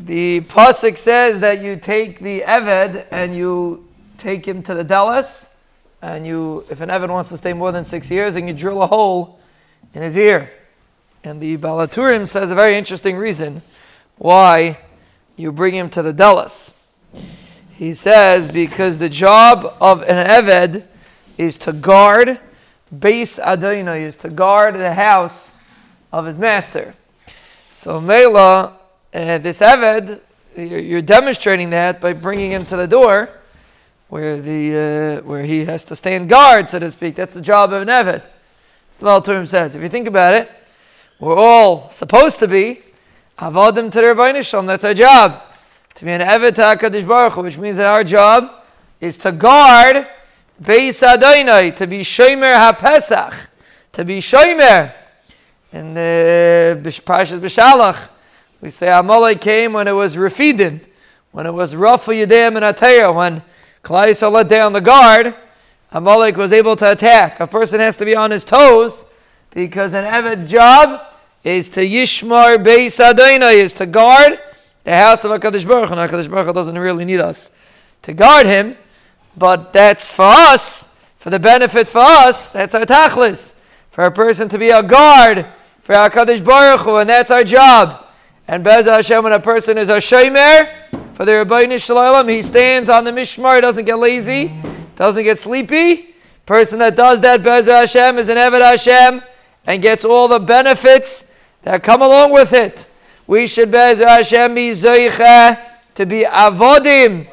The Pasuk says that you take the Eved and you take him to the Dallas, and you, if an Eved wants to stay more than 6 years, and you drill a hole in his ear. And the Baal HaTurim says a very interesting reason why you bring him to the Dallas. He says, because the job of an Eved is to guard Beis Adonai, is to guard the house of his master. So Mela, this Eved, you're demonstrating that by bringing him to the door where he has to stand guard, so to speak. That's the job of an Eved. That's what the Baal HaTurim says. If you think about it, we're all supposed to be Avadim to the Rebbeinu Shalom. That's our job, to be an Eved to HaKadosh Baruch Hu, which means that our job is to guard Beis Adonai, to be Shomer HaPesach, to be Shomer. In the Parshas B'Shalach, we say Amalek came when it was Rafidim, when it was Rafa Yedem and Atayah, when Klal Yisrael let down the guard, Amalek was able to attack. A person has to be on his toes, because an Eved's job is to Yishmar Beis Adonai, is to guard the house of HaKadosh Baruch Hu. And HaKadosh Baruch Hu doesn't really need us to guard him, but that's for us, for the benefit for us, that's our tachlis, for a person to be a guard for HaKadosh Baruch Hu, and that's our job. And Bez Hashem, when a person is a shomer for the Rabbi Nishalalilam, he stands on the Mishmar, he doesn't get lazy, doesn't get sleepy. Person that does that, Bez Hashem, is an Eved Hashem, and gets all the benefits that come along with it. We should, Bez Hashem, be Zaycha, to be Avadim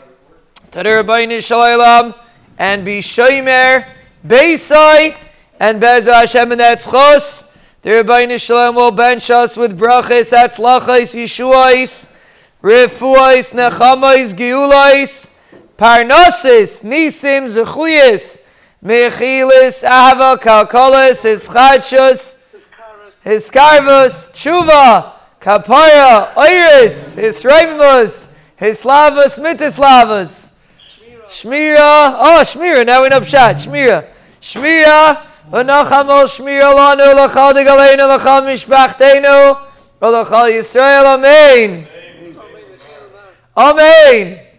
to the Rabbi Nishalalilam, and be shomer Beisai, and Bez Hashem, and that's chos. The Rebbeinu Shalom will bench us with brachis, atzlachis, Yeshuais, refuas, nechamais, giulais, parnassus, nisim, zuchuyas, mechilis, ahava, kalkolis, hischachus, hiskarvus, tshuva, kapaya, oiris, hisraimus, hislavus, mitislavus, Shmira. Oh, Shmira, now we're in upshot. Shmira. V'nachamol shmira lanu l'chal degaleinu l'chal mishpachteinu v'l'chal Yisrael. Amen.